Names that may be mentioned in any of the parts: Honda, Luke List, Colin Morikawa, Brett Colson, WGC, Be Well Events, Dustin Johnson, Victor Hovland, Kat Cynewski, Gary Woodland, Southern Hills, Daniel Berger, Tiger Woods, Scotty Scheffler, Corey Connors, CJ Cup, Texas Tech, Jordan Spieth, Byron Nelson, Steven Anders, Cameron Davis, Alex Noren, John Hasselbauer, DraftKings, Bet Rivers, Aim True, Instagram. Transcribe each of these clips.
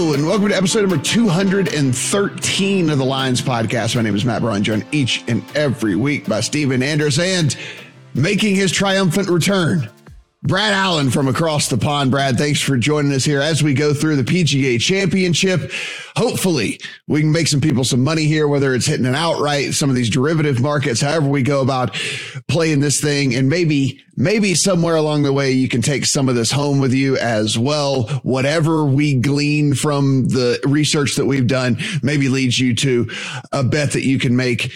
Hello, and welcome to episode number 213 of the Lions Podcast. My name is Matt Braun, joined each and every week by Steven Anders and making his triumphant return, Brad Allen from across the pond. Brad, thanks for joining us here as we go through the PGA Championship. Hopefully, we can make some people some money here, whether it's hitting an outright, some of these derivative markets, however we go about playing this thing. And maybe somewhere along the way, you can take some of this home with you as well. Whatever we glean from the research that we've done, maybe leads you to a bet that you can make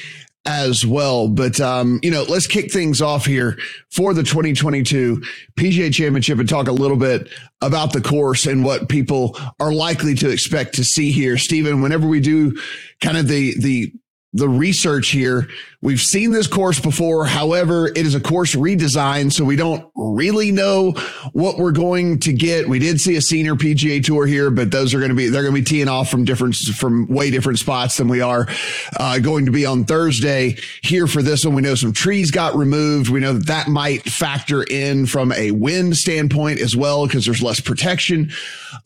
as well. But, let's kick things off here for the 2022 PGA Championship and talk a little bit about the course and what people are likely to expect to see here. Steven, whenever we do kind of the research here, we've seen this course before. However, it is a course redesign, so we don't really know what we're going to get. We did see a senior PGA Tour here, but they're going to be teeing off from way different spots than we are going to be on Thursday here for this one. We know some trees got removed. We know that might factor in from a wind standpoint as well, because there's less protection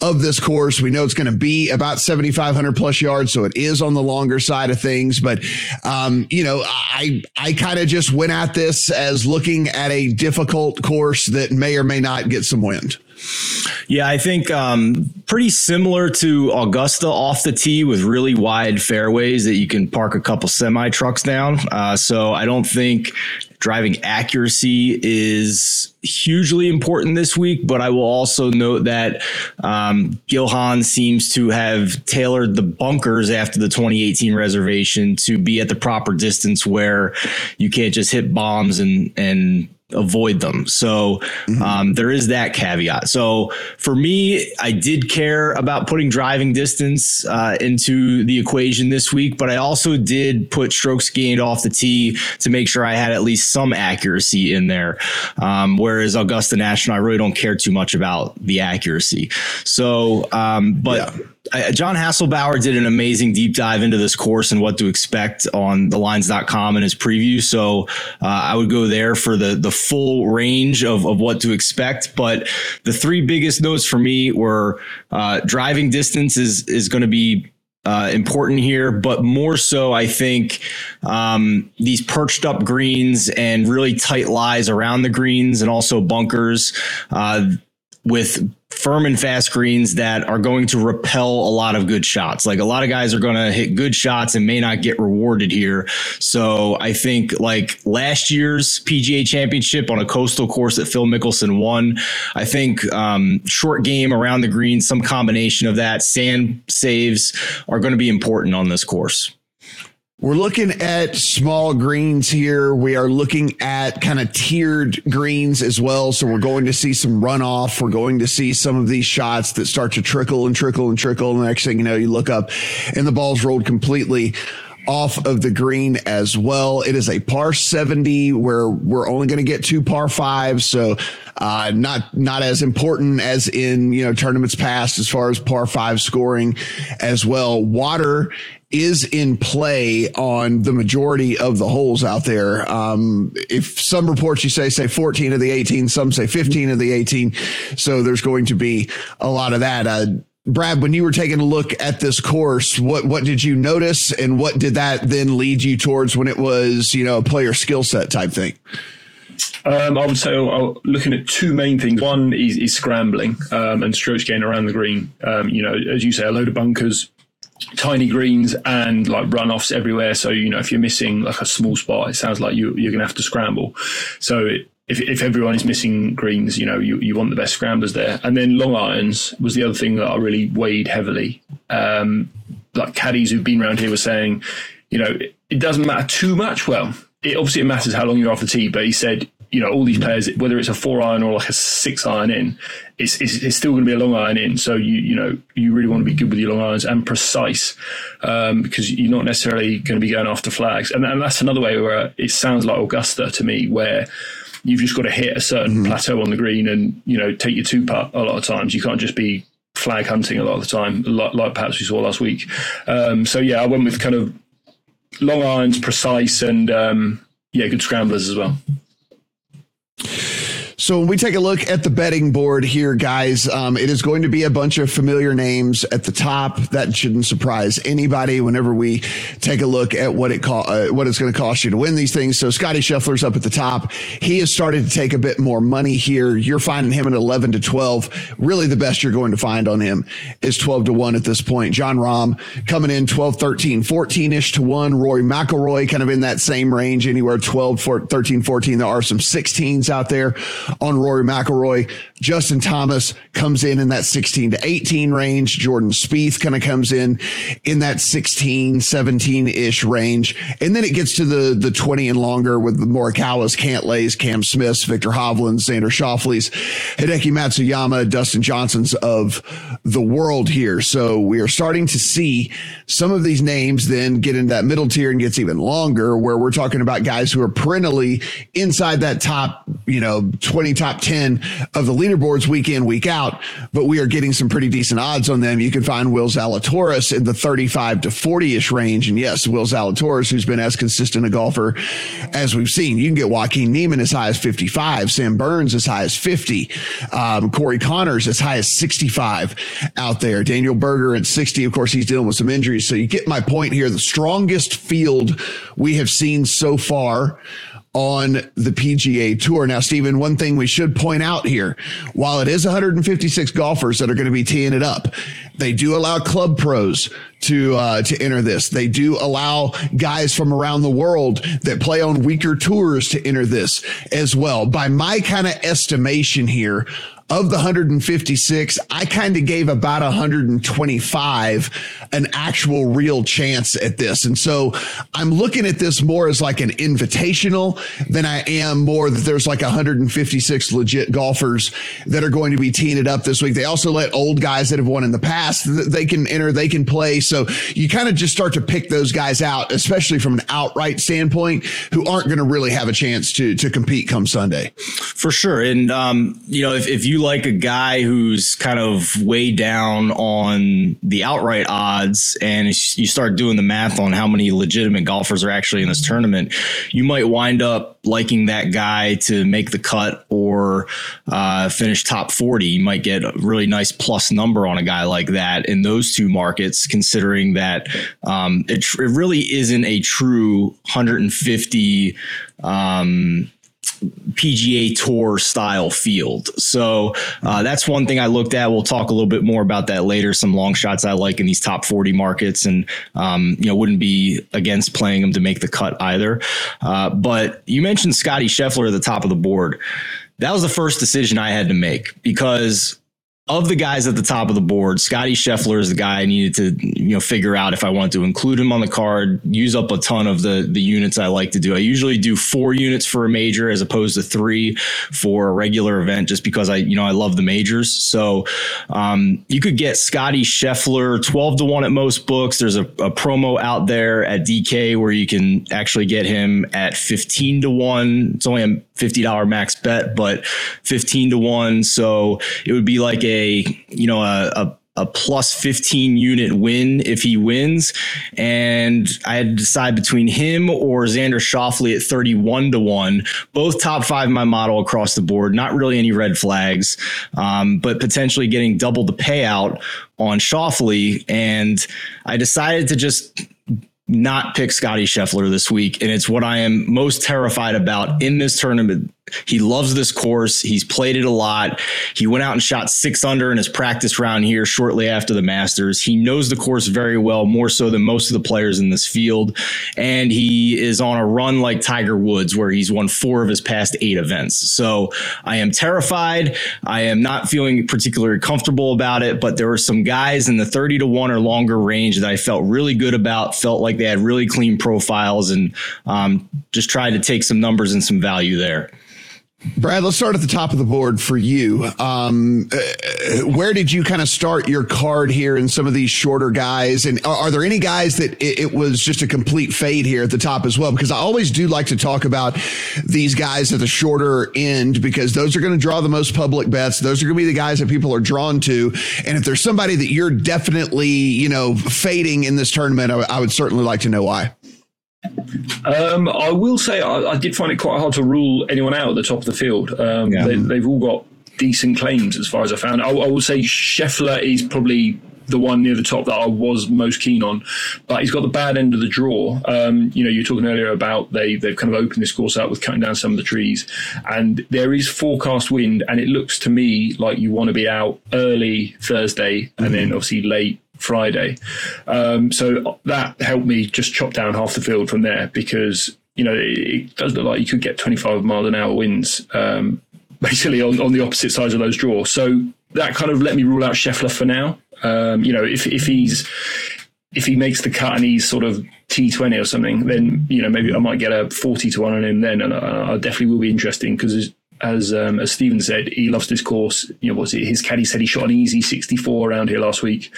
of this course. We know it's going to be about 7,500 plus yards, so it is on the longer side of things, but I kind of just went at this as looking at a difficult course that may or may not get some wind. Yeah, I think pretty similar to Augusta off the tee with really wide fairways that you can park a couple semi trucks down. So I don't think driving accuracy is hugely important this week, but I will also note that Gilhan seems to have tailored the bunkers after the 2018 reservation to be at the proper distance where you can't just hit bombs and avoid them. So there is that caveat. So for me, I did care about putting driving distance into the equation this week, but I also did put strokes gained off the tee to make sure I had at least some accuracy in there. Whereas Augusta National, I really don't care too much about the accuracy. So, yeah. John Hasselbauer did an amazing deep dive into this course and what to expect on thelines.com in his preview. So I would go there for the full range of what to expect. But the three biggest notes for me were driving distance is going to be important here, but more so, I think these perched up greens and really tight lies around the greens and also bunkers with firm and fast greens that are going to repel a lot of good shots. Like a lot of guys are going to hit good shots and may not get rewarded here. So I think like last year's PGA Championship on a coastal course that Phil Mickelson won, I think short game around the green, some combination of that, sand saves are going to be important on this course. We're looking at small greens here. We are looking at kind of tiered greens as well. So we're going to see some runoff. We're going to see some of these shots that start to trickle and trickle and trickle. And the next thing you know, you look up and the ball's rolled completely off of the green as well. It is a par 70 where we're only going to get two par fives. So not as important as in, tournaments past as far as par five scoring as well. Water is in play on the majority of the holes out there. If some reports you say 14 of the 18, some say 15 of the 18. So there's going to be a lot of that. Brad, when you were taking a look at this course, what did you notice and what did that then lead you towards when it was, a player skill set type thing? I would say looking at two main things. One is scrambling and strokes gained around the green. As you say, a load of bunkers, tiny greens and like runoffs everywhere. So, if you're missing like a small spot, it sounds like you're going to have to scramble. So if everyone is missing greens, you want the best scramblers there. And then long irons was the other thing that I really weighed heavily. Like caddies who've been around here were saying, it doesn't matter too much. Well, it matters how long you're off the tee, but he said, all these players, whether it's a 4-iron or like a 6-iron in, it's still going to be a long iron in. So, you really want to be good with your long irons and precise because you're not necessarily going to be going after flags. And that's another way where it sounds like Augusta to me, where you've just got to hit a certain plateau on the green and, take your two-putt a lot of times. You can't just be flag hunting a lot of the time, like perhaps we saw last week. So, yeah, I went with kind of long irons, precise, and, good scramblers as well. So when we take a look at the betting board here, guys, it is going to be a bunch of familiar names at the top. That shouldn't surprise anybody whenever we take a look at what it's going to cost you to win these things. So Scotty Scheffler's up at the top. He has started to take a bit more money here. You're finding him at 11 to 12. Really the best you're going to find on him is 12 to 1 at this point. John Rahm coming in 12, 13, 14-ish to 1. Rory McIlroy kind of in that same range, anywhere 12, 13, 14. There are some 16s out there on Rory McIlroy. Justin Thomas comes in that 16 to 18 range. Jordan Spieth kind of comes in that 16, 17-ish range. And then it gets to the 20 and longer with the Morikawa's, Cantlay's, Cam Smith's, Victor Hovland's, Xander Shoffley's, Hideki Matsuyama, Dustin Johnson's of the world here. So we are starting to see some of these names then get into that middle tier and gets even longer, where we're talking about guys who are perennially inside that top, 20, top 10 of the leaderboards week in, week out, but we are getting some pretty decent odds on them. You can find Will Zalatoris in the 35 to 40-ish range. And yes, Will Zalatoris, who's been as consistent a golfer as we've seen. You can get Joaquin Niemann as high as 55, Sam Burns as high as 50, Corey Connors as high as 65 out there, Daniel Berger at 60. Of course, he's dealing with some injuries. So you get my point here. The strongest field we have seen so far on the PGA Tour. Now, Stephen, one thing we should point out here, while it is 156 golfers that are going to be teeing it up, they do allow club pros to enter this. They do allow guys from around the world that play on weaker tours to enter this as well. By my kind of estimation here, of the 156, I kind of gave about 125 an actual real chance at this. And so I'm looking at this more as like an invitational than I am more that there's like 156 legit golfers that are going to be teeing it up this week. They also let old guys that have won in the past, they can enter, they can play. So you kind of just start to pick those guys out, especially from an outright standpoint, who aren't going to really have a chance to compete come Sunday. For sure. And, if you like a guy who's kind of way down on the outright odds, and you start doing the math on how many legitimate golfers are actually in this tournament, you might wind up liking that guy to make the cut or finish top 40. You might get a really nice plus number on a guy like that in those two markets, considering that it really isn't a true 150 PGA Tour style field. So that's one thing I looked at. We'll talk a little bit more about that later. Some long shots I like in these top 40 markets, and wouldn't be against playing them to make the cut either. But you mentioned Scotty Scheffler at the top of the board. That was the first decision I had to make, because of the guys at the top of the board, Scotty Scheffler is the guy I needed to, figure out if I wanted to include him on the card, use up a ton of the units I like to do. I usually do 4 units for a major as opposed to 3 for a regular event, just because I love the majors. So you could get Scotty Scheffler 12 to 1 at most books. There's a promo out there at DK where you can actually get him at 15 to 1. It's only a $50 max bet, but 15 to 1. So it would be like a plus 15 unit win if he wins. And I had to decide between him or Xander Shoffley at 31 to 1, both top 5 in my model across the board. Not really any red flags, but potentially getting double the payout on Shoffley. And I decided to just not pick Scotty Scheffler this week. And it's what I am most terrified about in this tournament. He loves this course. He's played it a lot. He went out and shot 6 under in his practice round here shortly after the Masters. He knows the course very well, more so than most of the players in this field. And he is on a run like Tiger Woods, where he's won 4 of his past 8 events. So I am terrified. I am not feeling particularly comfortable about it, but there were some guys in the 30 to 1 or longer range that I felt really good about, felt like they had really clean profiles, and just tried to take some numbers and some value there. Brad, let's start at the top of the board for you. Where did you kind of start your card here in some of these shorter guys? And are there any guys that it was just a complete fade here at the top as well? Because I always do like to talk about these guys at the shorter end, because those are going to draw the most public bets. Those are going to be the guys that people are drawn to. And if there's somebody that you're definitely, fading in this tournament, I would certainly like to know why. I will say I did find it quite hard to rule anyone out at the top of the field. They've all got decent claims as far as I found. I would say Scheffler is probably the one near the top that I was most keen on, but he's got the bad end of the draw. You're talking earlier about they've kind of opened this course up with cutting down some of the trees, and there is forecast wind, and it looks to me like you want to be out early Thursday and then obviously late Friday. So that helped me just chop down half the field from there, because it does look like you could get 25 mile an hour winds basically on the opposite sides of those draws. So that kind of let me rule out Scheffler for now. If he makes the cut and he's sort of T20 or something, then maybe I might get a 40-1 on him then, and I definitely will be interesting, because as Stephen said, he loves this course. His caddy said he shot an easy 64 around here last week,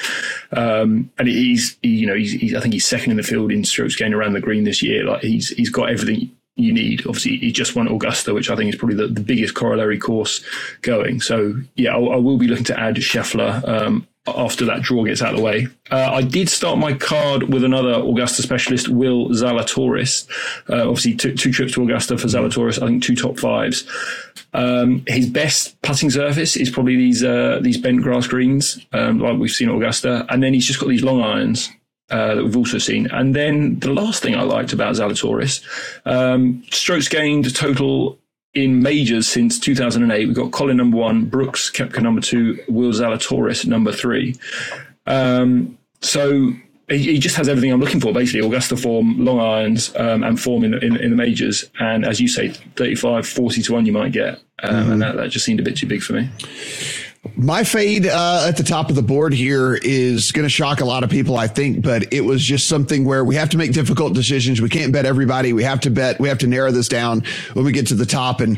and he's I think he's second in the field in strokes gained around the green this year. Like he's got everything you need. Obviously, he just won Augusta, which I think is probably the biggest corollary course going. So yeah, I will be looking to add Scheffler after that draw gets out of the way. I did start my card with another Augusta specialist, Will Zalatoris. Obviously, two trips to Augusta for Zalatoris. I think two top fives. His best putting surface is probably these bent grass greens, like we've seen at Augusta. And then he's just got these long irons that we've also seen. And then the last thing I liked about Zalatoris, strokes gained total in majors since 2008, we've got Colin number one, Brooks Koepka number two, Will Zalatoris number three. So he just has everything I'm looking for, basically. Augusta form, long irons, and form in the majors. And as you say, 35, 40-1 you might get. And that just seemed a bit too big for me. My fade at the top of the board here is going to shock a lot of people, I think, but it was just something where we have to make difficult decisions. We can't bet everybody. We have to narrow this down when we get to the top. And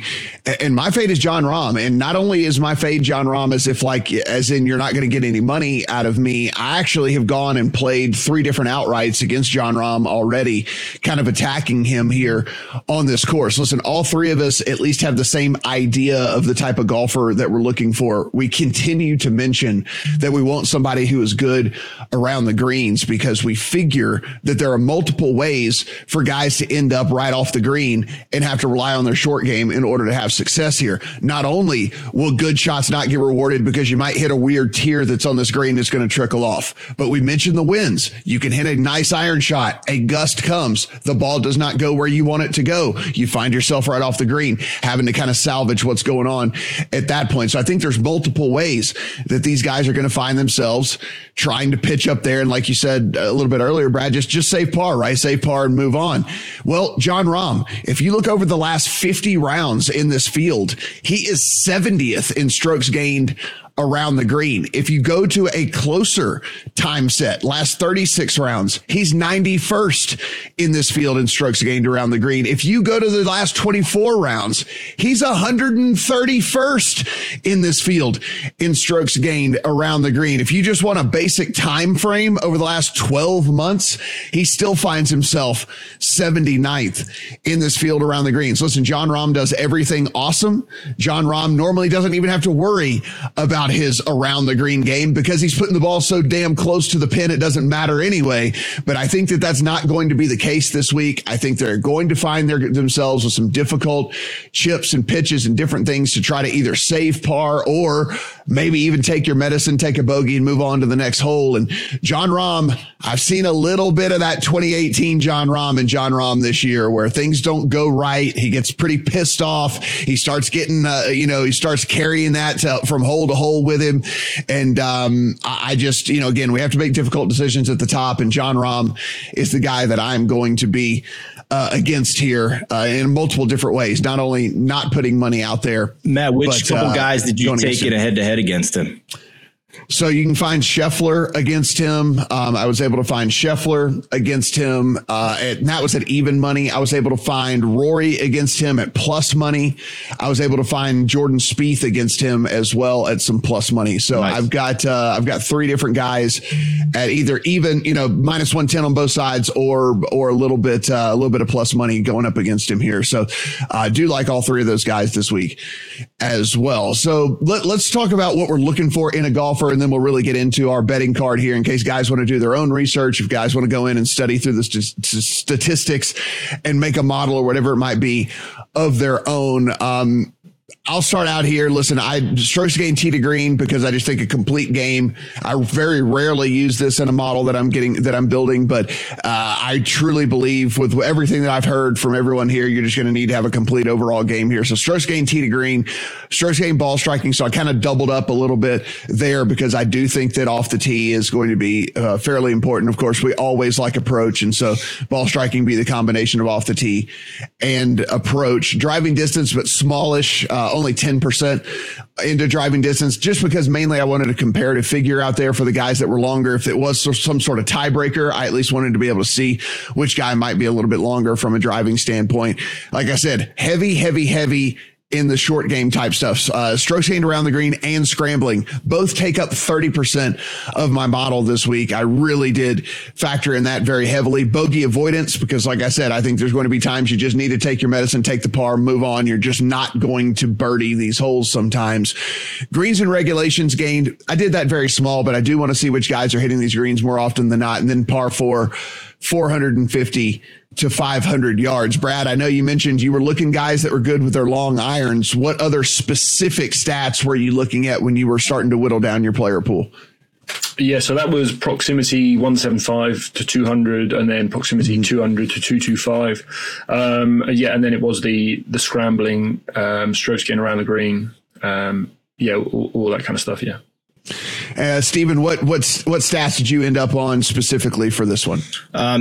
my fade is John Rahm. And not only is my fade John Rahm as in you're not going to get any money out of me, I actually have gone and played three different outrights against John Rahm already, kind of attacking him here on this course. Listen, all three of us at least have the same idea of the type of golfer that we're looking for. We continue to mention that we want somebody who is good around the greens, because we figure that there are multiple ways for guys to end up right off the green and have to rely on their short game in order to have success here. Not only will good shots not get rewarded because you might hit a weird tier that's on this green that's going to trickle off, but we mentioned the winds. You can hit a nice iron shot. A gust comes. The ball does not go where you want it to go. You find yourself right off the green having to kind of salvage what's going on at that point. So I think there's multiple ways that these guys are going to find themselves trying to pitch up there. And like you said a little bit earlier, Brad, just save par, right? Save par and move on. Well, John Rahm, if you look over the last 50 rounds in this field, he is 70th in strokes gained around the green. If you go to a closer time set, last 36 rounds, he's 91st in this field in strokes gained around the green. If you go to the last 24 rounds, he's 131st in this field in strokes gained around the green. If you just want a basic time frame over the last 12 months, he still finds himself 79th in this field around the greens. So listen, John Rahm does everything awesome. John Rahm normally doesn't even have to worry about his around the green game because he's putting the ball so damn close to the pin it doesn't matter anyway. But I think that that's not going to be the case this week. I think they're going to find themselves with some difficult chips and pitches and different things to try to either save par or maybe even take your medicine, take a bogey and move on to the next hole. And John Rahm, I've seen a little bit of that 2018 John Rahm and John Rahm this year where things don't go right. He gets pretty pissed off. He starts getting, he starts carrying that from hole to hole with him. And I just, again, we have to make difficult decisions at the top. And John Rahm is the guy that I'm going to be against here in multiple different ways. Not only not putting money out there. Matt, which couple guys did you take in a head-to-head against him? So you can find Scheffler against him. I was able to find Scheffler against him. And that was at even money. I was able to find Rory against him at plus money. I was able to find Jordan Spieth against him as well at some plus money. So nice. I've got three different guys at either even, minus 110 on both sides or a little bit of plus money going up against him here. So I do like all three of those guys this week as well. So let's talk about what we're looking for in a golfer offer, and then we'll really get into our betting card here in case guys want to do their own research, if guys want to go in and study through the statistics and make a model or whatever it might be of their own. I'll start out here. Listen, I strokes gained tee to green because I just think a complete game. I very rarely use this in a model that I'm getting, that I'm building, but I truly believe with everything that I've heard from everyone here, you're just going to need to have a complete overall game here. So strokes gained tee to green, strokes gained ball striking. So I kind of doubled up a little bit there because I do think that off the tee is going to be fairly important. Of course, we always like approach. And so ball striking be the combination of off the tee and approach. Driving distance, but smallish, only 10% into driving distance, just because mainly I wanted a comparative figure out there for the guys that were longer. If it was some sort of tiebreaker, I at least wanted to be able to see which guy might be a little bit longer from a driving standpoint. Like I said, heavy in the short game type stuff. Strokes gained around the green and scrambling both take up 30% of my model this week. I really did factor in that very heavily. Bogey avoidance, because like I said, I think there's going to be times you just need to take your medicine, take the par, move on. You're just not going to birdie these holes sometimes. Greens and regulations gained. I did that very small, but I do want to see which guys are hitting these greens more often than not. And then par four, 450 to 500 yards. Brad, I know you mentioned you were looking guys that were good with their long irons. What other specific stats were you looking at when you were starting to whittle down your player pool? Yeah, so that was proximity 175 to 200, and then proximity 200 to 225. Yeah, and then it was the scrambling, strokes getting around the green. Yeah, all that kind of stuff. Yeah. Stephen, what stats did you end up on specifically for this one?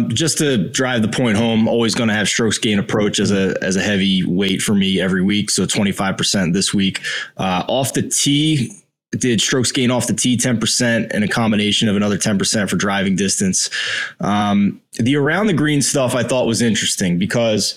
Just to drive the point home, always going to have strokes gain approach as a heavy weight for me every week. So 25% this week. Off the tee, did strokes gain off the tee 10% and a combination of another 10% for driving distance. The around the green stuff I thought was interesting because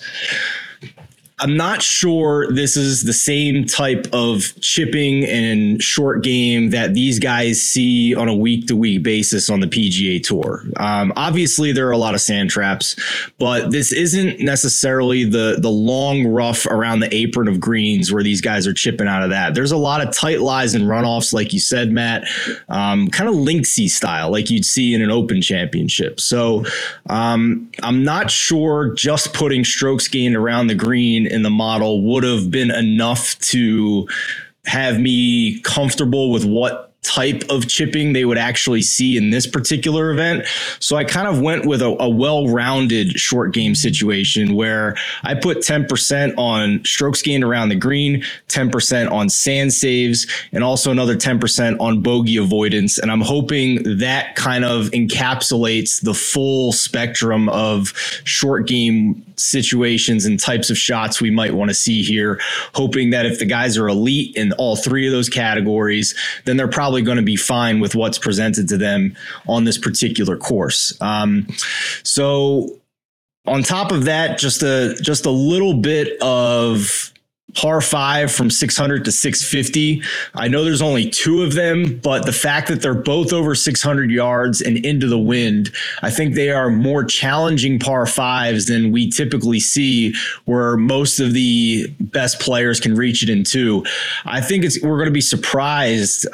I'm not sure this is the same type of chipping and short game that these guys see on a week-to-week basis on the PGA Tour. Obviously, there are a lot of sand traps, but this isn't necessarily the long rough around the apron of greens where these guys are chipping out of that. There's a lot of tight lies and runoffs, like you said, Matt, kind of linksy style, like you'd see in an Open Championship. So I'm not sure just putting strokes gained around the green in the model would have been enough to have me comfortable with what type of chipping they would actually see in this particular event. So I kind of went with a well-rounded short game situation where I put 10% on strokes gained around the green, 10% on sand saves, and also another 10% on bogey avoidance. And I'm hoping that kind of encapsulates the full spectrum of short game situations and types of shots we might want to see here, hoping that if the guys are elite in all three of those categories, then they're probably going to be fine with what's presented to them on this particular course. So on top of that, just a little bit of par five from 600 to 650. I know there's only two of them, but the fact that they're both over 600 yards and into the wind, I think they are more challenging par fives than we typically see, where most of the best players can reach it in two. I think we're going to be surprised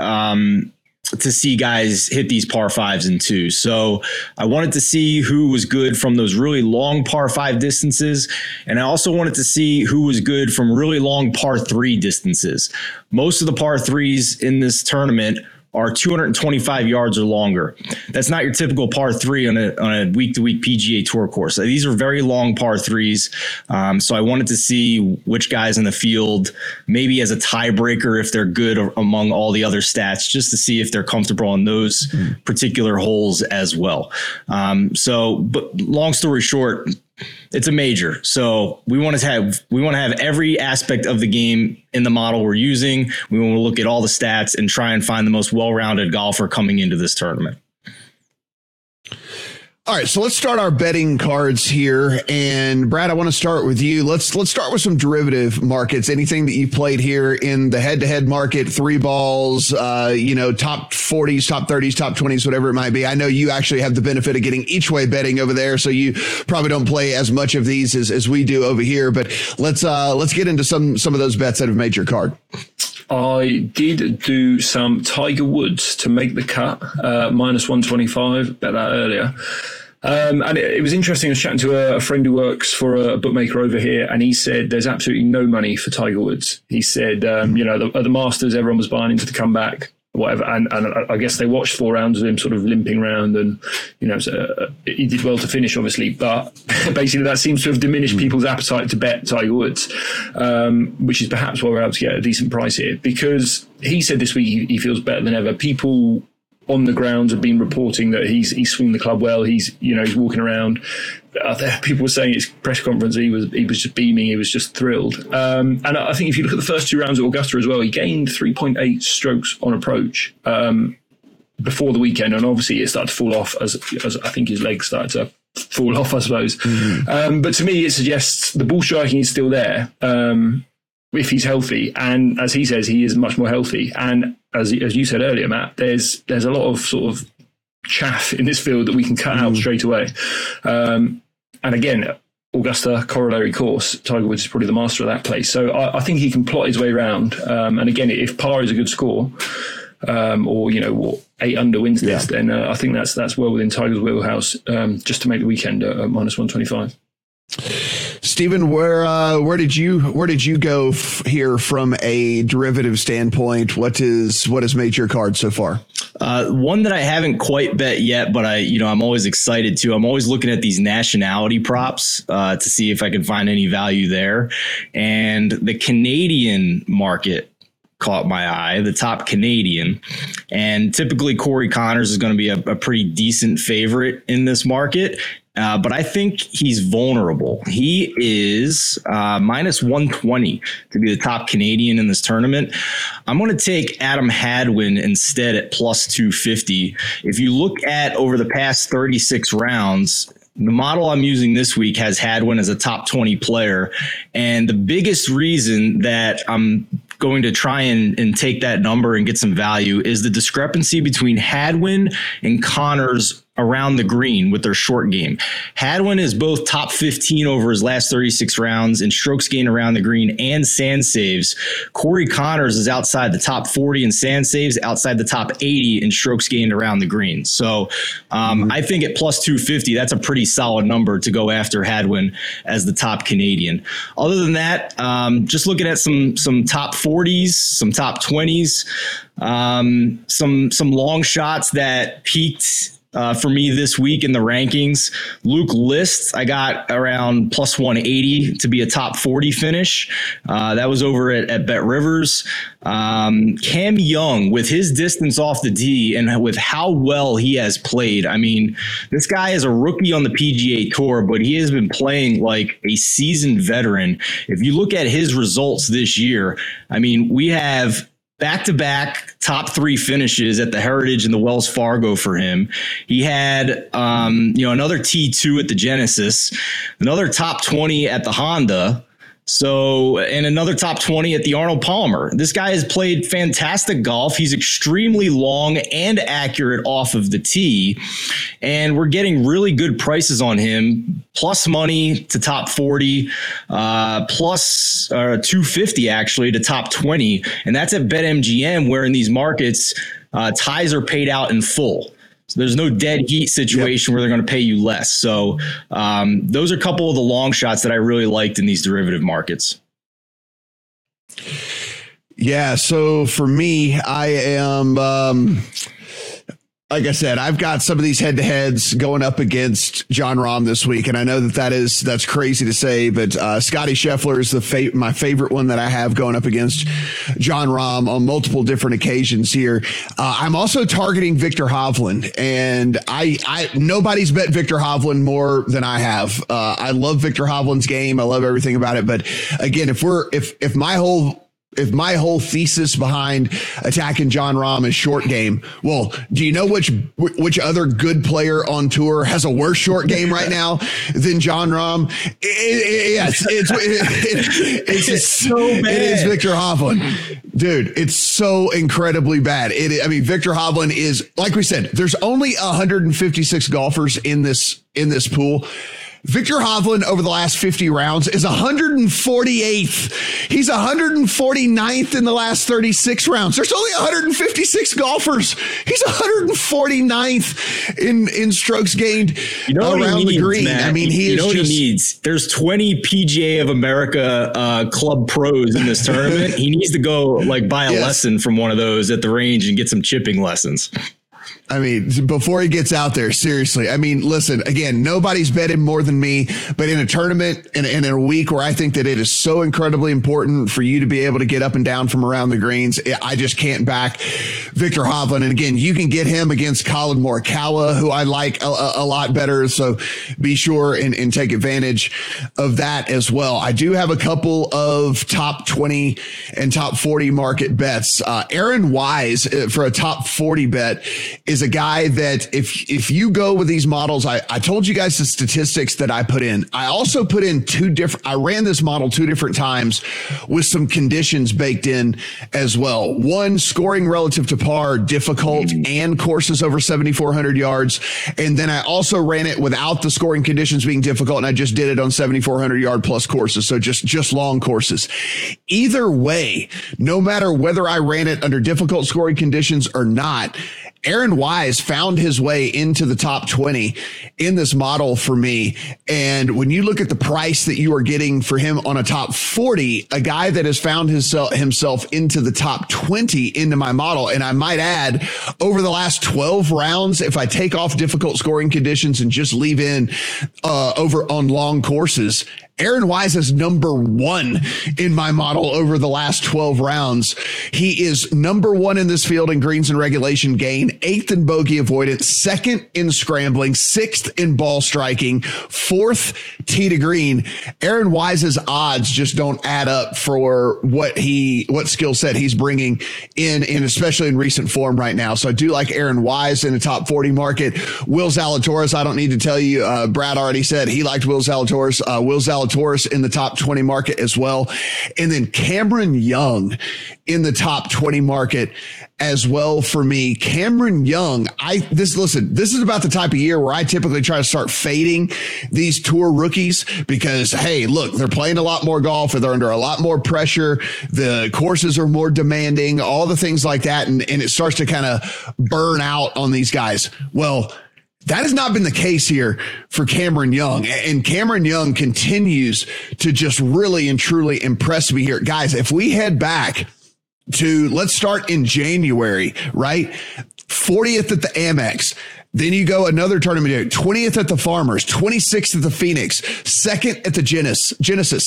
to see guys hit these par fives in two. So I wanted to see who was good from those really long par five distances. And I also wanted to see who was good from really long par three distances. Most of the par threes in this tournament are 225 yards or longer. That's not your typical par three on a week-to-week PGA Tour course. These are very long par threes. So I wanted to see which guys in the field, maybe as a tiebreaker if they're good among all the other stats, just to see if they're comfortable on those particular holes as well. But long story short, it's a major. So we want to have every aspect of the game in the model we're using. We want to look at all the stats and try and find the most well-rounded golfer coming into this tournament. All right, so let's start our betting cards here. And Brad, I want to start with you. Let's start with some derivative markets. Anything that you played here in the head-to-head market, three balls, top 40s, top 30s, top 20s, whatever it might be. I know you actually have the benefit of getting each way betting over there, so you probably don't play as much of these as we do over here. But let's get into some of those bets that have made your card. I did do some Tiger Woods to make the cut, minus 125, bet that earlier. And it was interesting. I was chatting to a friend who works for a bookmaker over here, and he said there's absolutely no money for Tiger Woods. He said, at the Masters, everyone was buying into the comeback, whatever. And I guess they watched 4 rounds of him sort of limping around, and, he did well to finish, obviously. But basically that seems to have diminished people's appetite to bet Tiger Woods, which is perhaps why we're able to get a decent price here, because he said this week he feels better than ever. People on the grounds have been reporting that he's swinging the club well. He's walking around. People were saying at his press conference he was just beaming. He was just thrilled. And I think if you look at the first 2 rounds at Augusta as well, he gained 3.8 strokes on approach before the weekend, and obviously it started to fall off as I think his legs started to fall off, I suppose. Mm-hmm. But to me, it suggests the ball striking is still there if he's healthy, and as he says, he is much more healthy. And as you said earlier, Matt, there's a lot of sort of chaff in this field that we can cut out straight away. And again, Augusta, corollary course, Tiger Woods is probably the master of that place. So I think he can plot his way around. And again, if par is a good score, or 8 under wins this, then I think that's well within Tiger's wheelhouse, just to make the weekend at minus 125. Stephen, where did you go here from a derivative standpoint? What has made your card so far? One that I haven't quite bet yet, but I'm always excited to. I'm always looking at these nationality props to see if I can find any value there. And the Canadian market caught my eye, the top Canadian, and typically Corey Connors is going to be a pretty decent favorite in this market. But I think he's vulnerable. He is minus 120 to be the top Canadian in this tournament. I'm going to take Adam Hadwin instead at plus 250. If you look at over the past 36 rounds, the model I'm using this week has Hadwin as a top 20 player. And the biggest reason that I'm going to try and take that number and get some value is the discrepancy between Hadwin and Connors around the green with their short game. Hadwin is both top 15 over his last 36 rounds in strokes gained around the green and sand saves. Corey Connors is outside the top 40 in sand saves, outside the top 80 in strokes gained around the green. So I think at plus 250, that's a pretty solid number to go after Hadwin as the top Canadian. Other than that, just looking at some top 40s, some top 20s, some long shots that peaked for me this week in the rankings. Luke List, I got around plus 180 to be a top 40 finish. That was over at Bet Rivers. Cam Young, with his distance off the tee and with how well he has played. I mean, this guy is a rookie on the PGA Tour, but he has been playing like a seasoned veteran. If you look at his results this year, I mean, we have back-to-back top 3 finishes at the Heritage and the Wells Fargo for him. He had, another T2 at the Genesis, another top 20 at the Honda. So, and another top 20 at the Arnold Palmer. This guy has played fantastic golf. He's extremely long and accurate off of the tee. And we're getting really good prices on him, plus money to top 40, plus 250 actually to top 20. And that's at BetMGM, where in these markets, ties are paid out in full. So there's no dead heat situation where they're going to pay you less. So those are a couple of the long shots that I really liked in these derivative markets. Yeah. So for me, I am, like I said, I've got some of these head-to-heads going up against John Rahm this week, and I know that's crazy to say, but Scotty Scheffler is my favorite one that I have going up against John Rahm on multiple different occasions here. I'm also targeting Victor Hovland, and I nobody's bet Victor Hovland more than I have. I love Victor Hovland's game. I love everything about it. But again, if my whole thesis behind attacking John Rahm is short game, well, do you know which other good player on tour has a worse short game right now than John Rahm? It's so bad. It is Victor Hovland. Dude, it's so incredibly bad. Victor Hovland is, like we said, there's only 156 golfers in this pool. Victor Hovland over the last 50 rounds is 148th. He's 149th in the last 36 rounds. There's only 156 golfers. He's 149th in strokes gained around the green. Man. I mean, he needs. There's 20 PGA of America club pros in this tournament. He needs to go buy a lesson from one of those at the range and get some chipping lessons. I mean, before he gets out there, seriously. I mean, listen, again, nobody's betting more than me, but in a tournament and in a week where I think that it is so incredibly important for you to be able to get up and down from around the greens, I just can't back Victor Hovland. And again, you can get him against Colin Morikawa, who I like a lot better. So be sure and take advantage of that as well. I do have a couple of top 20 and top 40 market bets. Aaron Wise for a top 40 bet is a guy that if you go with these models, I told you guys the statistics that I put in. I also put in I ran this model two different times with some conditions baked in as well. One, scoring relative to par, difficult, and courses over 7,400 yards. And then I also ran it without the scoring conditions being difficult, and I just did it on 7,400 yard plus courses. So just long courses. Either way, no matter whether I ran it under difficult scoring conditions or not, Aaron Wise found his way into the top 20 in this model for me. And when you look at the price that you are getting for him on a top 40, a guy that has found himself into the top 20 into my model. And I might add, over the last 12 rounds, if I take off difficult scoring conditions and just leave in over on long courses, Aaron Wise is number one in my model over the last 12 rounds. He is number one in this field in greens and regulation gain, eighth in bogey avoidance, second in scrambling, sixth in ball striking, fourth tee to green. Aaron Wise's odds just don't add up for what skill set he's bringing in, and especially in recent form right now. So I do like Aaron Wise in the top 40 market. Will Zalatoris, I don't need to tell you. Brad already said he liked Will Zalatoris. Will Zalatoris in the top 20 market as well. And then Cameron Young in the top 20 market as well for me. Cameron Young, this is about the type of year where I typically try to start fading these tour rookies because, hey, look, they're playing a lot more golf or they're under a lot more pressure. The courses are more demanding, all the things like that. And it starts to kind of burn out on these guys. Well, that has not been the case here for Cameron Young. And Cameron Young continues to just really and truly impress me here. Guys, if we head back to, let's start in January, right? 40th at the Amex. Then you go another tournament, 20th at the Farmers, 26th at the Phoenix, 2nd at the Genesis,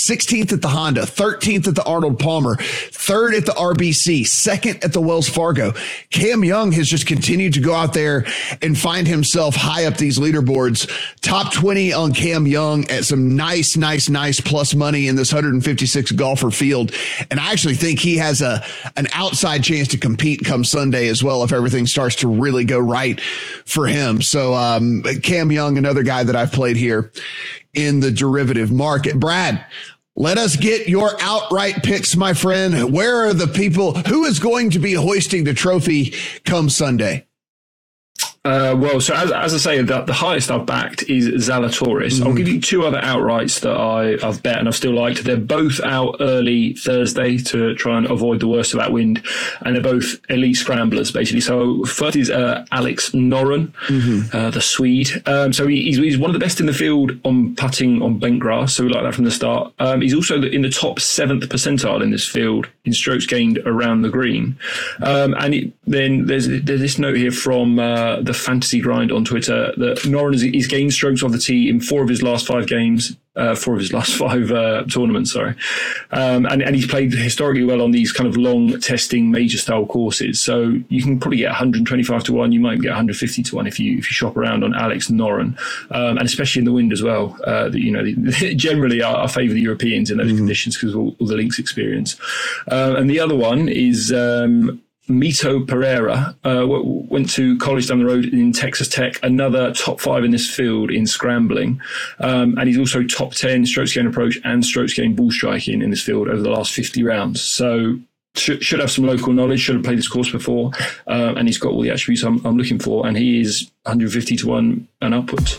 16th at the Honda, 13th at the Arnold Palmer, 3rd at the RBC, 2nd at the Wells Fargo. Cam Young has just continued to go out there and find himself high up these leaderboards. Top 20 on Cam Young at some nice plus money in this 156 golfer field. And I actually think he has an outside chance to compete come Sunday as well if everything starts to really go right for him. So Cam Young, another guy that I've played here in the derivative market. Brad, let us get your outright picks, my friend. Where are the people? Who is going to be hoisting the trophy come Sunday? So as I say, the highest I've backed is Zalatoris. Mm-hmm. I'll give you two other outrights that I've bet and I've still liked. They're both out early Thursday to try and avoid the worst of that wind, and they're both elite scramblers, basically. So first is Alex Noren, mm-hmm. The Swede. So he's one of the best in the field on putting on bent grass, so we like that from the start. He's also in the top 7th percentile in this field in strokes gained around the green. Then there's this note here from the Fantasy Grind on Twitter that Noren is gained strokes off the tee in four of his last five tournaments, sorry. And he's played historically well on these kind of long testing major style courses. So you can probably get 125 to 1. You might get 150 to 1 if you shop around on Alex Noren, and especially in the wind as well. Generally I favour the Europeans in those mm-hmm. conditions because of all the links experience. And the other one is Mito Pereira, went to college down the road in Texas Tech, another top 5 in this field in scrambling. And he's also top 10 strokes gained approach and strokes gained ball striking in this field over the last 50 rounds. So should have some local knowledge, should have played this course before. And he's got all the attributes I'm looking for. And he is 150 to 1 and upwards.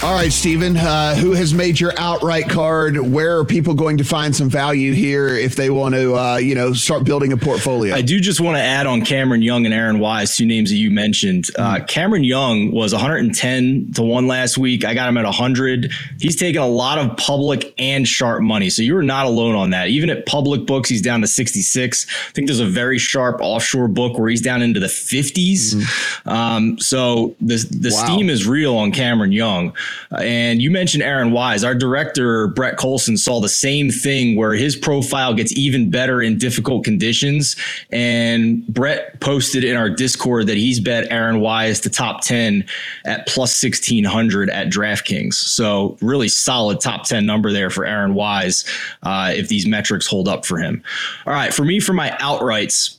All right, Stephen, who has made your outright card? Where are people going to find some value here if they want to, start building a portfolio? I do just want to add on Cameron Young and Aaron Wise, two names that you mentioned. Cameron Young was 110-1 last week. I got him at 100. He's taken a lot of public and sharp money, so you're not alone on that. Even at public books, he's down to 66. I think there's a very sharp offshore book where he's down into the 50s. So the steam is real on Cameron Young. And you mentioned Aaron Wise. Our director, Brett Colson, saw the same thing where his profile gets even better in difficult conditions. And Brett posted in our Discord that he's bet Aaron Wise to top 10 at plus 1,600 at DraftKings. So really solid top 10 number there for Aaron Wise if these metrics hold up for him. All right, for me, for my outrights,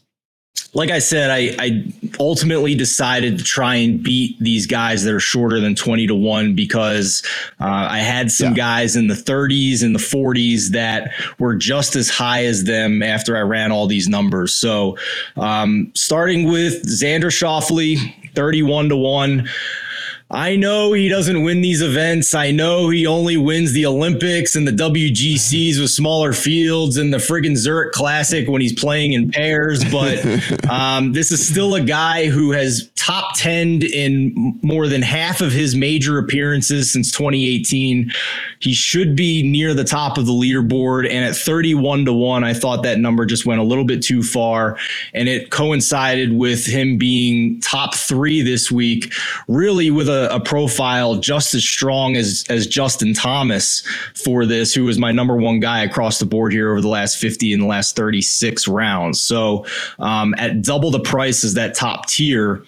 like I said, I ultimately decided to try and beat these guys that are shorter than 20-1 because I had some guys in the 30s and the 40s that were just as high as them after I ran all these numbers. So starting with Xander Shoffley, 31-1. I know he doesn't win these events. I know he only wins the Olympics and the WGCs with smaller fields and the friggin' Zurich Classic when he's playing in pairs. But this is still a guy who has top 10'd in more than half of his major appearances since 2018. He should be near the top of the leaderboard. And at 31-1, I thought that number just went a little bit too far. And it coincided with him being top 3 this week, really with a profile just as strong as Justin Thomas for this, who was my number one guy across the board here over the last 50 and the last 36 rounds. So at double the price as that top tier,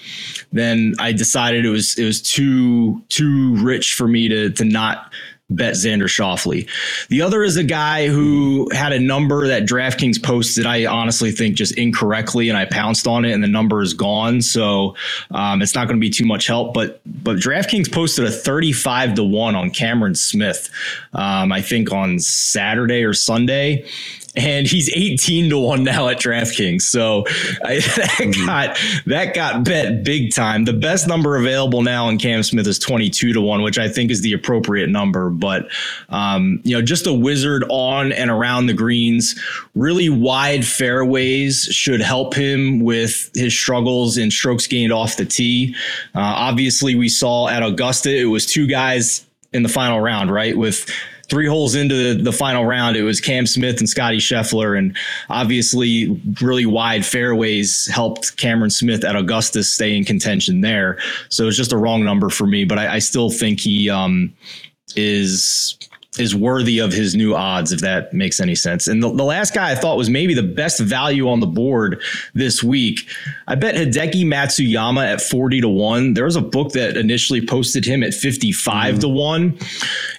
then I decided it was too rich for me to not bet Xander Shoffley. The other is a guy who had a number that DraftKings posted, I honestly think just incorrectly, and I pounced on it and the number is gone. So it's not going to be too much help, but DraftKings posted a 35-1 on Cameron Smith, I think on Saturday or Sunday. And he's 18-1 now at DraftKings. So that got bet big time. The best number available now on Cam Smith is 22-1, which I think is the appropriate number. But, just a wizard on and around the greens. Really wide fairways should help him with his struggles in strokes gained off the tee. Obviously, we saw at Augusta, it was two guys in the final round, right? With 3 holes into the final round, it was Cam Smith and Scotty Scheffler, and obviously really wide fairways helped Cameron Smith at Augusta stay in contention there. So it's just a wrong number for me, but I still think he is worthy of his new odds, if that makes any sense. And the last guy I thought was maybe the best value on the board this week. I bet Hideki Matsuyama at 40-1. There was a book that initially posted him at 55-1,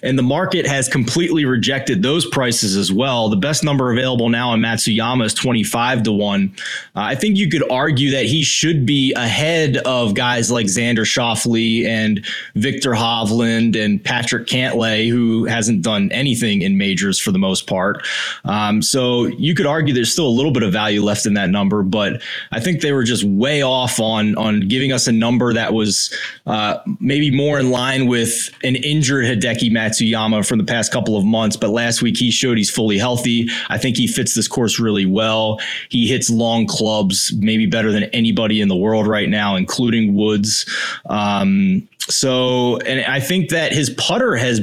and the market has completely rejected those prices as well. The best number available now on Matsuyama is 25-1. I think you could argue that he should be ahead of guys like Xander Shoffley and Victor Hovland and Patrick Cantlay, who hasn't done anything in majors for the most part. So you could argue there's still a little bit of value left in that number, but I think they were just way off on giving us a number that was maybe more in line with an injured Hideki Matsuyama from the past couple of months. But last week he showed he's fully healthy. I think he fits this course really well. He hits long clubs maybe better than anybody in the world right now, including Woods. So, and I think that his putter has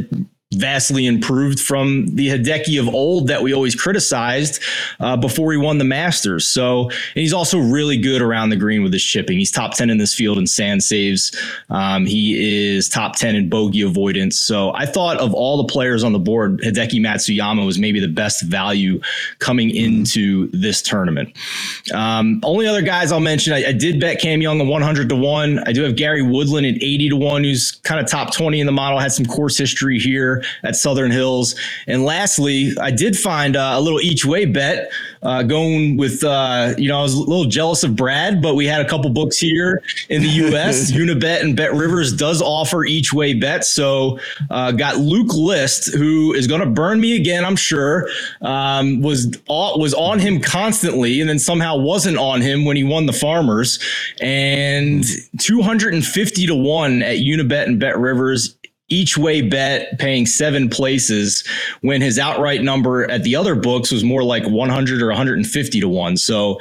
vastly improved from the Hideki of old that we always criticized before he won the Masters. So, and he's also really good around the green with his chipping. He's top 10 in this field in sand saves. He is top 10 in bogey avoidance. So I thought of all the players on the board, Hideki Matsuyama was maybe the best value coming into this tournament. Only other guys I'll mention, I did bet Cam Young at 100-1. I do have Gary Woodland at 80-1, who's kind of top 20 in the model, had some course history here at Southern Hills. And lastly, I did find a little each way bet going with, I was a little jealous of Brad, but we had a couple books here in the U.S. Unibet and Bet Rivers does offer each way bets. So got Luke List, who is going to burn me again, I'm sure, was on him constantly and then somehow wasn't on him when he won the Farmers. And 250-1 at Unibet and Bet Rivers. Each way bet paying 7 places when his outright number at the other books was more like 100 or 150-1. So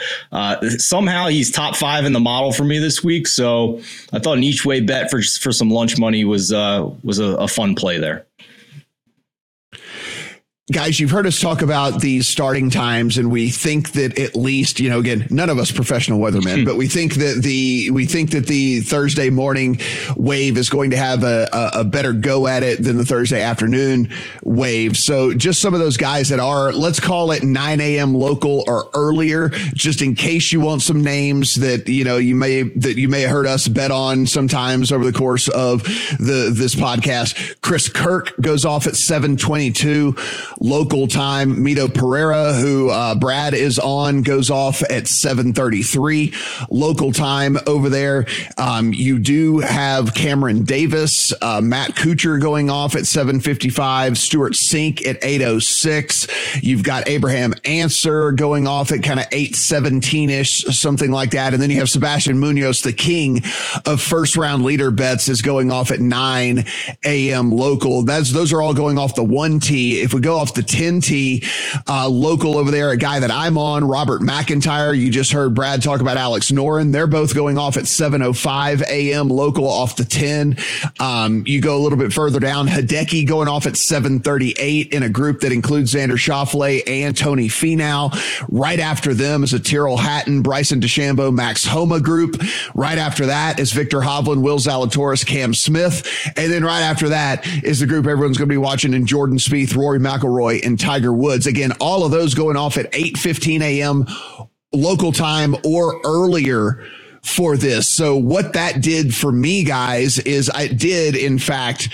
somehow he's top 5 in the model for me this week. So I thought an each way bet for some lunch money was a fun play there. Guys, you've heard us talk about these starting times, and we think that at least, again, none of us professional weathermen, but we think that the Thursday morning wave is going to have a better go at it than the Thursday afternoon wave. So just some of those guys that are, let's call it 9 a.m. local or earlier, just in case you want some names that, you may have heard us bet on sometimes over the course of this podcast. Chris Kirk goes off at 7:22. Local time. Mito Pereira, who Brad is on, goes off at 7:33 local time over there. You do have Cameron Davis, Matt Kuchar going off at 7:55, Stuart Sink at 8:06. You've got Abraham Answer going off at kind of 8:17-ish, something like that. And then you have Sebastian Munoz, the king of first round leader bets, is going off at 9 a.m. local. Those are all going off the 1T. If we go off the 10T local over there, a guy that I'm on, Robert McIntyre. You just heard Brad talk about Alex Noren. They're both going off at 7:05 a.m. local off the 10. You go a little bit further down, Hideki going off at 7:38 in a group that includes Xander Shoffley and Tony Finau. Right after them is a Tyrrell Hatton, Bryson DeChambeau, Max Homa group. Right after that is Victor Hovland, Will Zalatoris, Cam Smith. And then right after that is the group everyone's going to be watching in Jordan Spieth, Rory McIlroy, and Tiger Woods. Again, all of those going off at 8:15 a.m. local time or earlier for this. So what that did for me, guys, is I did, in fact,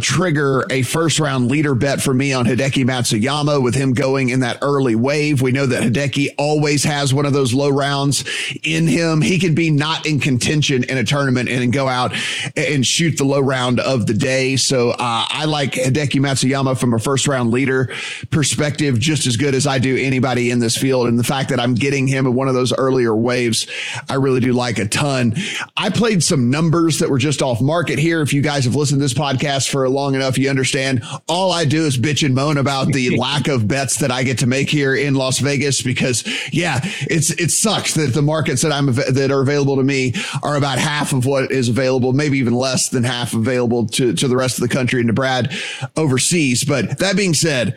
trigger a first round leader bet for me on Hideki Matsuyama with him going in that early wave. We know that Hideki always has one of those low rounds in him. He can be not in contention in a tournament and go out and shoot the low round of the day. So I like Hideki Matsuyama from a first round leader perspective just as good as I do anybody in this field. And the fact that I'm getting him in one of those earlier waves, I really do like a ton. I played some numbers that were just off market here. If you guys have listened to this podcast for long enough, you understand all I do is bitch and moan about the lack of bets that I get to make here in Las Vegas because, yeah, it sucks that the markets that are available to me are about half of what is available, maybe even less than half available to the rest of the country and to Brad overseas. But that being said,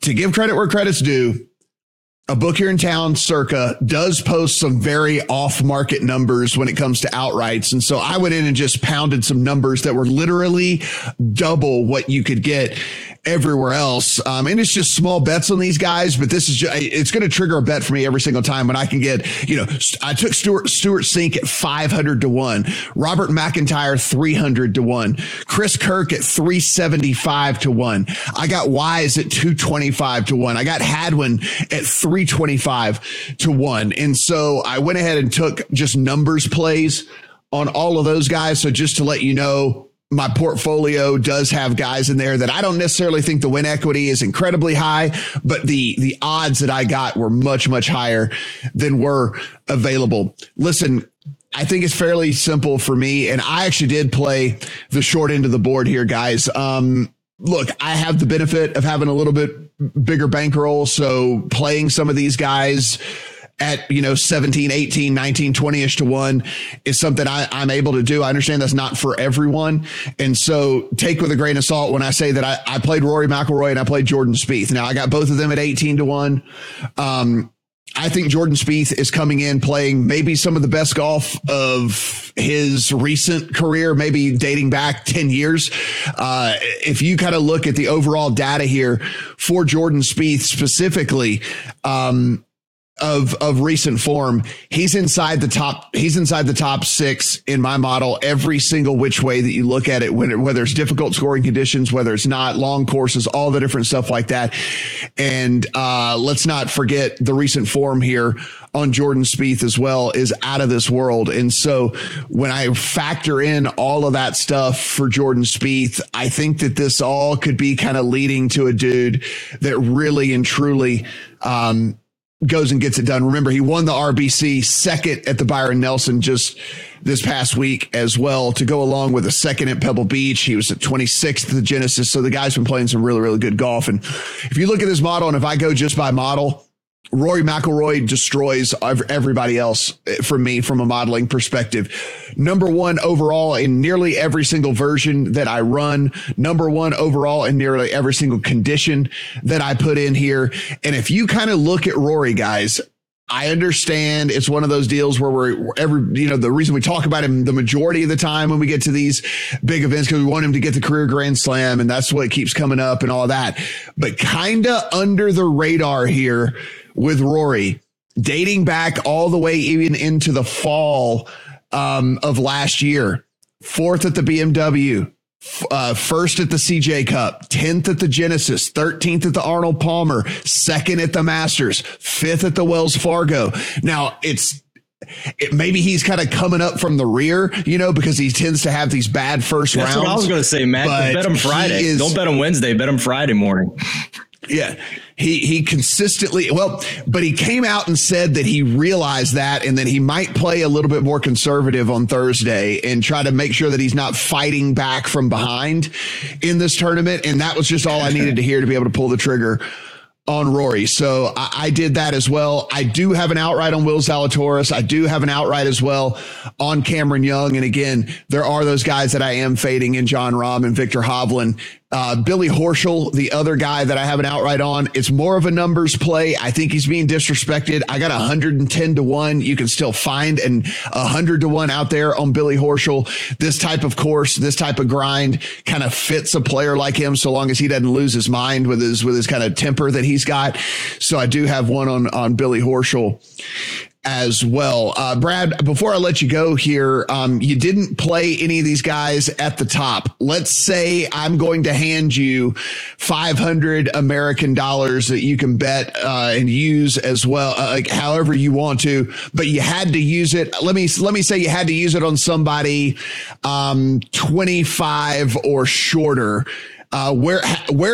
to give credit where credit's due, a book here in town, Circa, does post some very off-market numbers when it comes to outrights. And so I went in and just pounded some numbers that were literally double what you could get everywhere else. And it's just small bets on these guys, but this is just, it's going to trigger a bet for me every single time when I can get, I took Stuart Sink at 500-1, Robert McIntyre, 300-1, Chris Kirk at 375-1. I got Wise at 225-1. I got Hadwin at 325-1. And so I went ahead and took just numbers plays on all of those guys. So just to let you know, my portfolio does have guys in there that I don't necessarily think the win equity is incredibly high, but the odds that I got were much, much higher than were available. Listen, I think it's fairly simple for me. And I actually did play the short end of the board here, guys. Look, I have the benefit of having a little bit bigger bankroll. So playing some of these guys at, 17, 18, 19, 20-ish to one is something I'm able to do. I understand that's not for everyone. And so take with a grain of salt when I say that I played Rory McIlroy and I played Jordan Spieth. Now I got both of them at 18 to one. I think Jordan Spieth is coming in playing maybe some of the best golf of his recent career, maybe dating back 10 years. If you kind of look at the overall data here for Jordan Spieth specifically, of recent form, he's inside the top six in my model every single which way that you look at it, whether it's difficult scoring conditions, whether it's not, long courses, all the different stuff like that. And let's not forget the recent form here on Jordan Spieth as well is out of this world. And so when I factor in all of that stuff for Jordan Spieth, I think that this all could be kind of leading to a dude that really and truly goes and gets it done. Remember, he won the RBC second at the Byron Nelson just this past week as well, to go along with a second at Pebble Beach. He was at 26th at the Genesis. So the guy's been playing some really, really good golf. And if you look at this model, and if I go just by model, Rory McIlroy destroys everybody else for me from a modeling perspective. Number one overall in nearly every single version that I run. Number one overall in nearly every single condition that I put in here. And if you kind of look at Rory, guys, I understand it's one of those deals where the reason we talk about him the majority of the time when we get to these big events, because we want him to get the career Grand Slam, and that's what keeps coming up and all that. But kind of under the radar here with Rory, dating back all the way even into the fall of last year, 4th at the BMW, 1st at the CJ Cup, 10th at the Genesis, 13th at the Arnold Palmer, 2nd at the Masters, 5th at the Wells Fargo. Now maybe he's kind of coming up from the rear, because he tends to have these bad first rounds. That's what I was going to say, Matt. Bet him Friday. Don't bet him Wednesday. Bet him Friday morning. Yeah, he consistently, but he came out and said that he realized that, and that he might play a little bit more conservative on Thursday and try to make sure that he's not fighting back from behind in this tournament. And that was just all I needed to hear to be able to pull the trigger on Rory. So I did that as well. I do have an outright on Will Zalatoris. I do have an outright as well on Cameron Young. And again, there are those guys that I am fading in John Rahm and Victor Hovland. Billy Horschel, the other guy that I have an outright on. It's more of a numbers play. I think he's being disrespected. I got 110 to one. You can still find an 100 to one out there on Billy Horschel. This type of course, this type of grind kind of fits a player like him, so long as he doesn't lose his mind with his kind of temper that he's got. So I do have one on Billy Horschel as well. Brad, before I let you go here, you didn't play any of these guys at the top. Let's say I'm going to hand you $500 that you can bet and use as well, however you want to, but you had to use it. Let me say you had to use it on somebody 25 or shorter. Where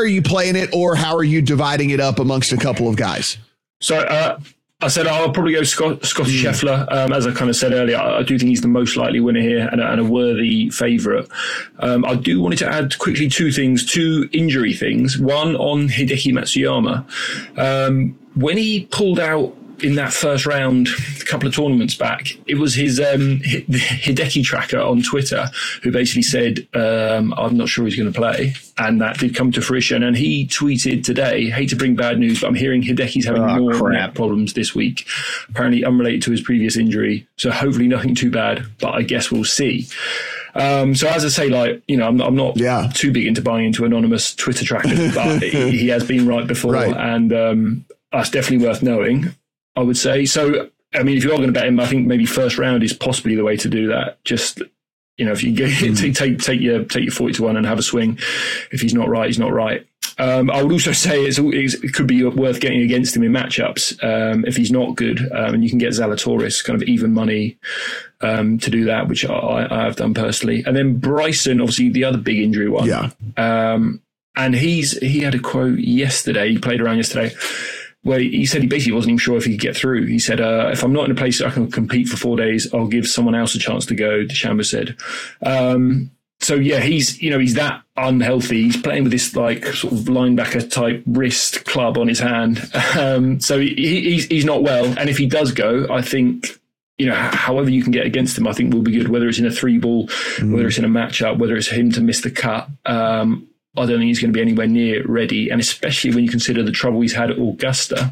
are you playing it, or how are you dividing it up amongst a couple of guys? So I said I'll probably go Scotty Scheffler. As I kind of said earlier, I do think he's the most likely winner here and a worthy favourite. I do wanted to add quickly two injury things. One on Hideki Matsuyama. When he pulled out in that first round a couple of tournaments back, it was his Hideki tracker on Twitter who basically said, I'm not sure he's going to play, and that did come to fruition. And he tweeted today, hate to bring bad news, but I'm hearing Hideki's having more neck problems this week, apparently unrelated to his previous injury, so hopefully nothing too bad, but I guess we'll see. So as I say, I'm not too big into buying into anonymous Twitter trackers, but he has been right before, and that's definitely worth knowing, I would say. So, I mean, if you are going to bet him, I think maybe first round is possibly the way to do that. Just, if you get, take your 40 to 1 and have a swing. If he's not right, he's not right. I would also say it could be worth getting against him in matchups if he's not good, and you can get Zalatoris kind of even money to do that, which I have done personally. And then Bryson, obviously the other big injury one. Yeah. And he had a quote yesterday. He played around yesterday, where he said he basically wasn't even sure if he could get through. He said, if I'm not in a place that I can compete for 4 days, I'll give someone else a chance to go, DeChambeau said. So yeah, he's that unhealthy. He's playing with this like sort of linebacker type wrist club on his hand. So he's not well. And if he does go, I think, however you can get against him, I think will be good, whether it's in a 3-ball, whether it's in a matchup, whether it's him to miss the cut. I don't think he's going to be anywhere near ready. And especially when you consider the trouble he's had at Augusta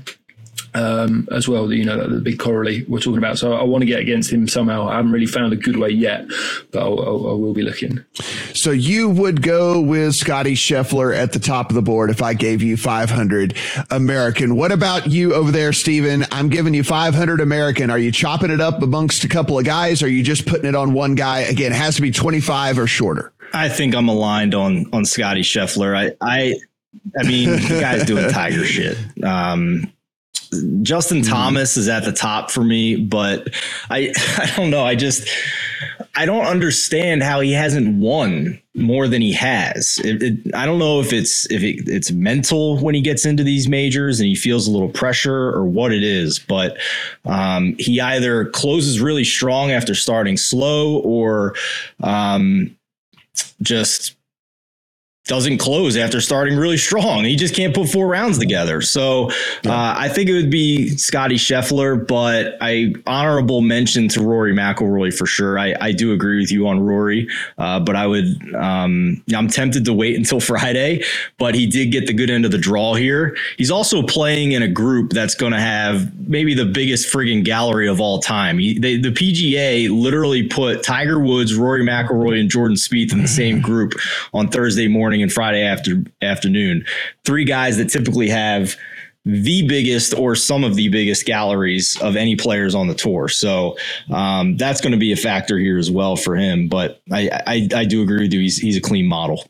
as well, the big Corally we're talking about. So I want to get against him somehow. I haven't really found a good way yet, but I will be looking. So you would go with Scotty Scheffler at the top of the board if I gave you 500 American. What about you over there, Steven? I'm giving you 500 American. Are you chopping it up amongst a couple of guys, or are you just putting it on one guy? Again, it has to be 25 or shorter. I think I'm aligned on Scotty Scheffler. I mean, the guy's doing Tiger shit. Justin Thomas is at the top for me, but I don't know. I don't understand how he hasn't won more than he has. I don't know if it's mental when he gets into these majors and he feels a little pressure or what it is, but he either closes really strong after starting slow or just doesn't close after starting really strong. He just can't put four rounds together. So I think it would be Scotty Scheffler, but honorable mention to Rory McIlroy for sure. I do agree with you on Rory, but I would, I'm tempted to wait until Friday, but he did get the good end of the draw here. He's also playing in a group that's going to have maybe the biggest friggin' gallery of all time. The PGA literally put Tiger Woods, Rory McIlroy, and Jordan Spieth in the same group on Thursday morning and Friday afternoon, three guys that typically have the biggest or some of the biggest galleries of any players on the tour. So that's going to be a factor here as well for him. But I do agree with you. He's a clean model.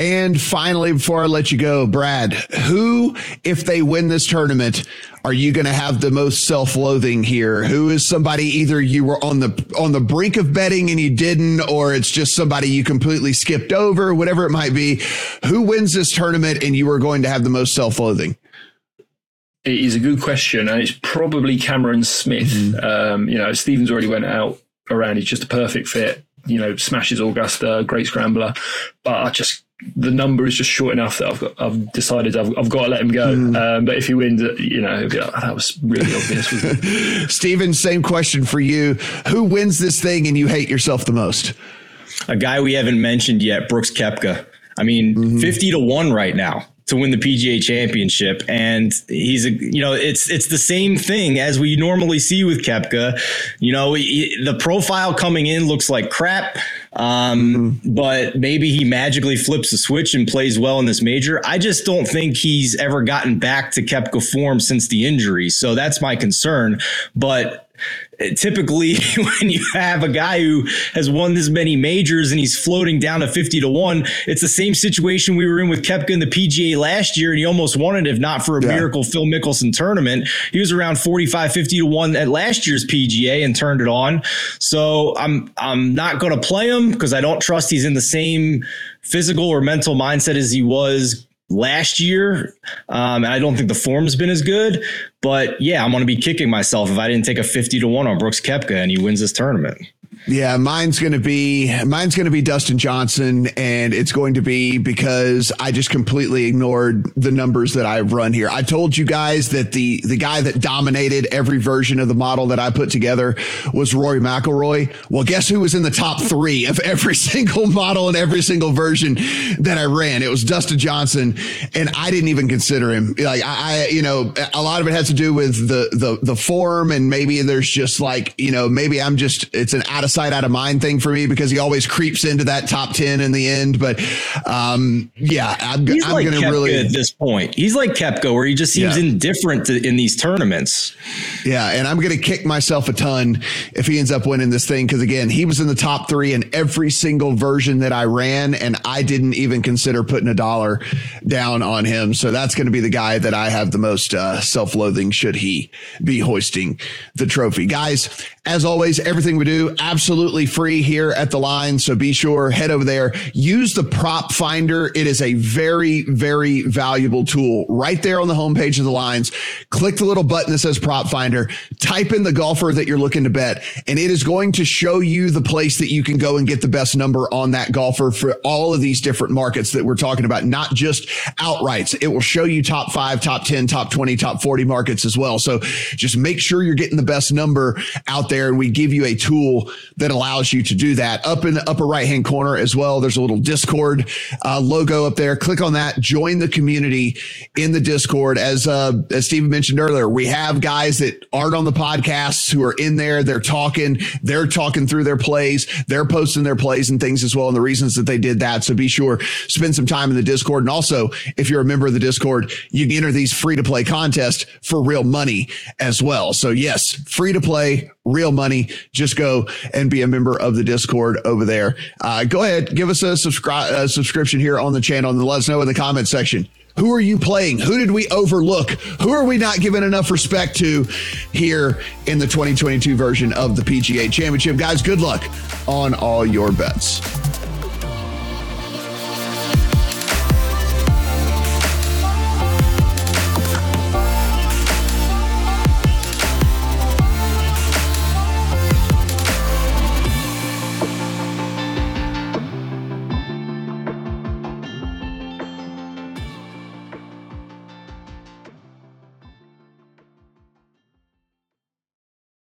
And finally, before I let you go, Brad, who, if they win this tournament, are you going to have the most self-loathing here? Who is somebody either you were on the brink of betting and you didn't, or it's just somebody you completely skipped over, whatever it might be? Who wins this tournament and you are going to have the most self-loathing? It is a good question, and it's probably Cameron Smith. Stephen's already went out around. He's just a perfect fit. Smashes Augusta, great scrambler, but the number is just short enough that I've decided I've got to let him go. But if he wins, it'll be like, that was really obvious, wasn't it? Steven, same question for you. Who wins this thing and you hate yourself the most? A guy we haven't mentioned yet, Brooks Koepka. 50-1 right now to win the PGA Championship. And he's it's the same thing as we normally see with Koepka. The profile coming in looks like crap. But maybe he magically flips a switch and plays well in this major. I just don't think he's ever gotten back to Koepka form since the injury. So that's my concern. But typically when you have a guy who has won this many majors and he's floating down to 50-1, it's the same situation we were in with Koepka in the PGA last year. And he almost won it, if not for a miracle Phil Mickelson tournament. He was around 45-50-1 at last year's PGA and turned it on. So I'm not going to play him because I don't trust he's in the same physical or mental mindset as he was last year. And I don't think the form's been as good, but yeah, I'm going to be kicking myself if I didn't take a 50-1 on Brooks Koepka and he wins this tournament. Yeah, mine's going to be Dustin Johnson, and it's going to be because I just completely ignored the numbers that I've run here. I told you guys that the guy that dominated every version of the model that I put together was Rory McIlroy. Well, guess who was in the top three of every single model and every single version that I ran? It was Dustin Johnson, and I didn't even consider him. Like a lot of it has to do with the form, and maybe there's just maybe I'm just, it's an out of sight, out of mind thing for me because he always creeps into that top 10 in the end. But I'm going to really, at this point, he's like Koepka where he just seems indifferent in these tournaments. Yeah. And I'm going to kick myself a ton if he ends up winning this thing. Cause again, he was in the top three in every single version that I ran. And I didn't even consider putting $1 down on him. So that's going to be the guy that I have the most self-loathing should he be hoisting the trophy. Guys, as always, everything we do, absolutely absolutely free here at the line. So be sure, head over there, use the prop finder. It is a very, very valuable tool right there on the homepage of the lines. Click the little button that says prop finder, type in the golfer that you're looking to bet, and it is going to show you the place that you can go and get the best number on that golfer for all of these different markets that we're talking about, not just outrights. It will show you top 5, top 10, top 20, top 40 markets as well. So just make sure you're getting the best number out there. And we give you a tool that allows you to do that. Up in the upper right hand corner as well, there's a little Discord logo up there. Click on that. Join the community in the Discord. As Steven mentioned earlier, we have guys that aren't on the podcasts who are in there. They're talking through their plays. They're posting their plays and things as well, and the reasons that they did that. So be sure, spend some time in the Discord. And also, if you're a member of the Discord, you can enter these free to play contests for real money as well. So yes, free to play, real money. Just go and be a member of the Discord over there. Go ahead, give us a subscription here on the channel, and let us know in the comment section. Who are you playing? Who did we overlook? Who are we not giving enough respect to here in the 2022 version of the PGA Championship? Guys, good luck on all your bets.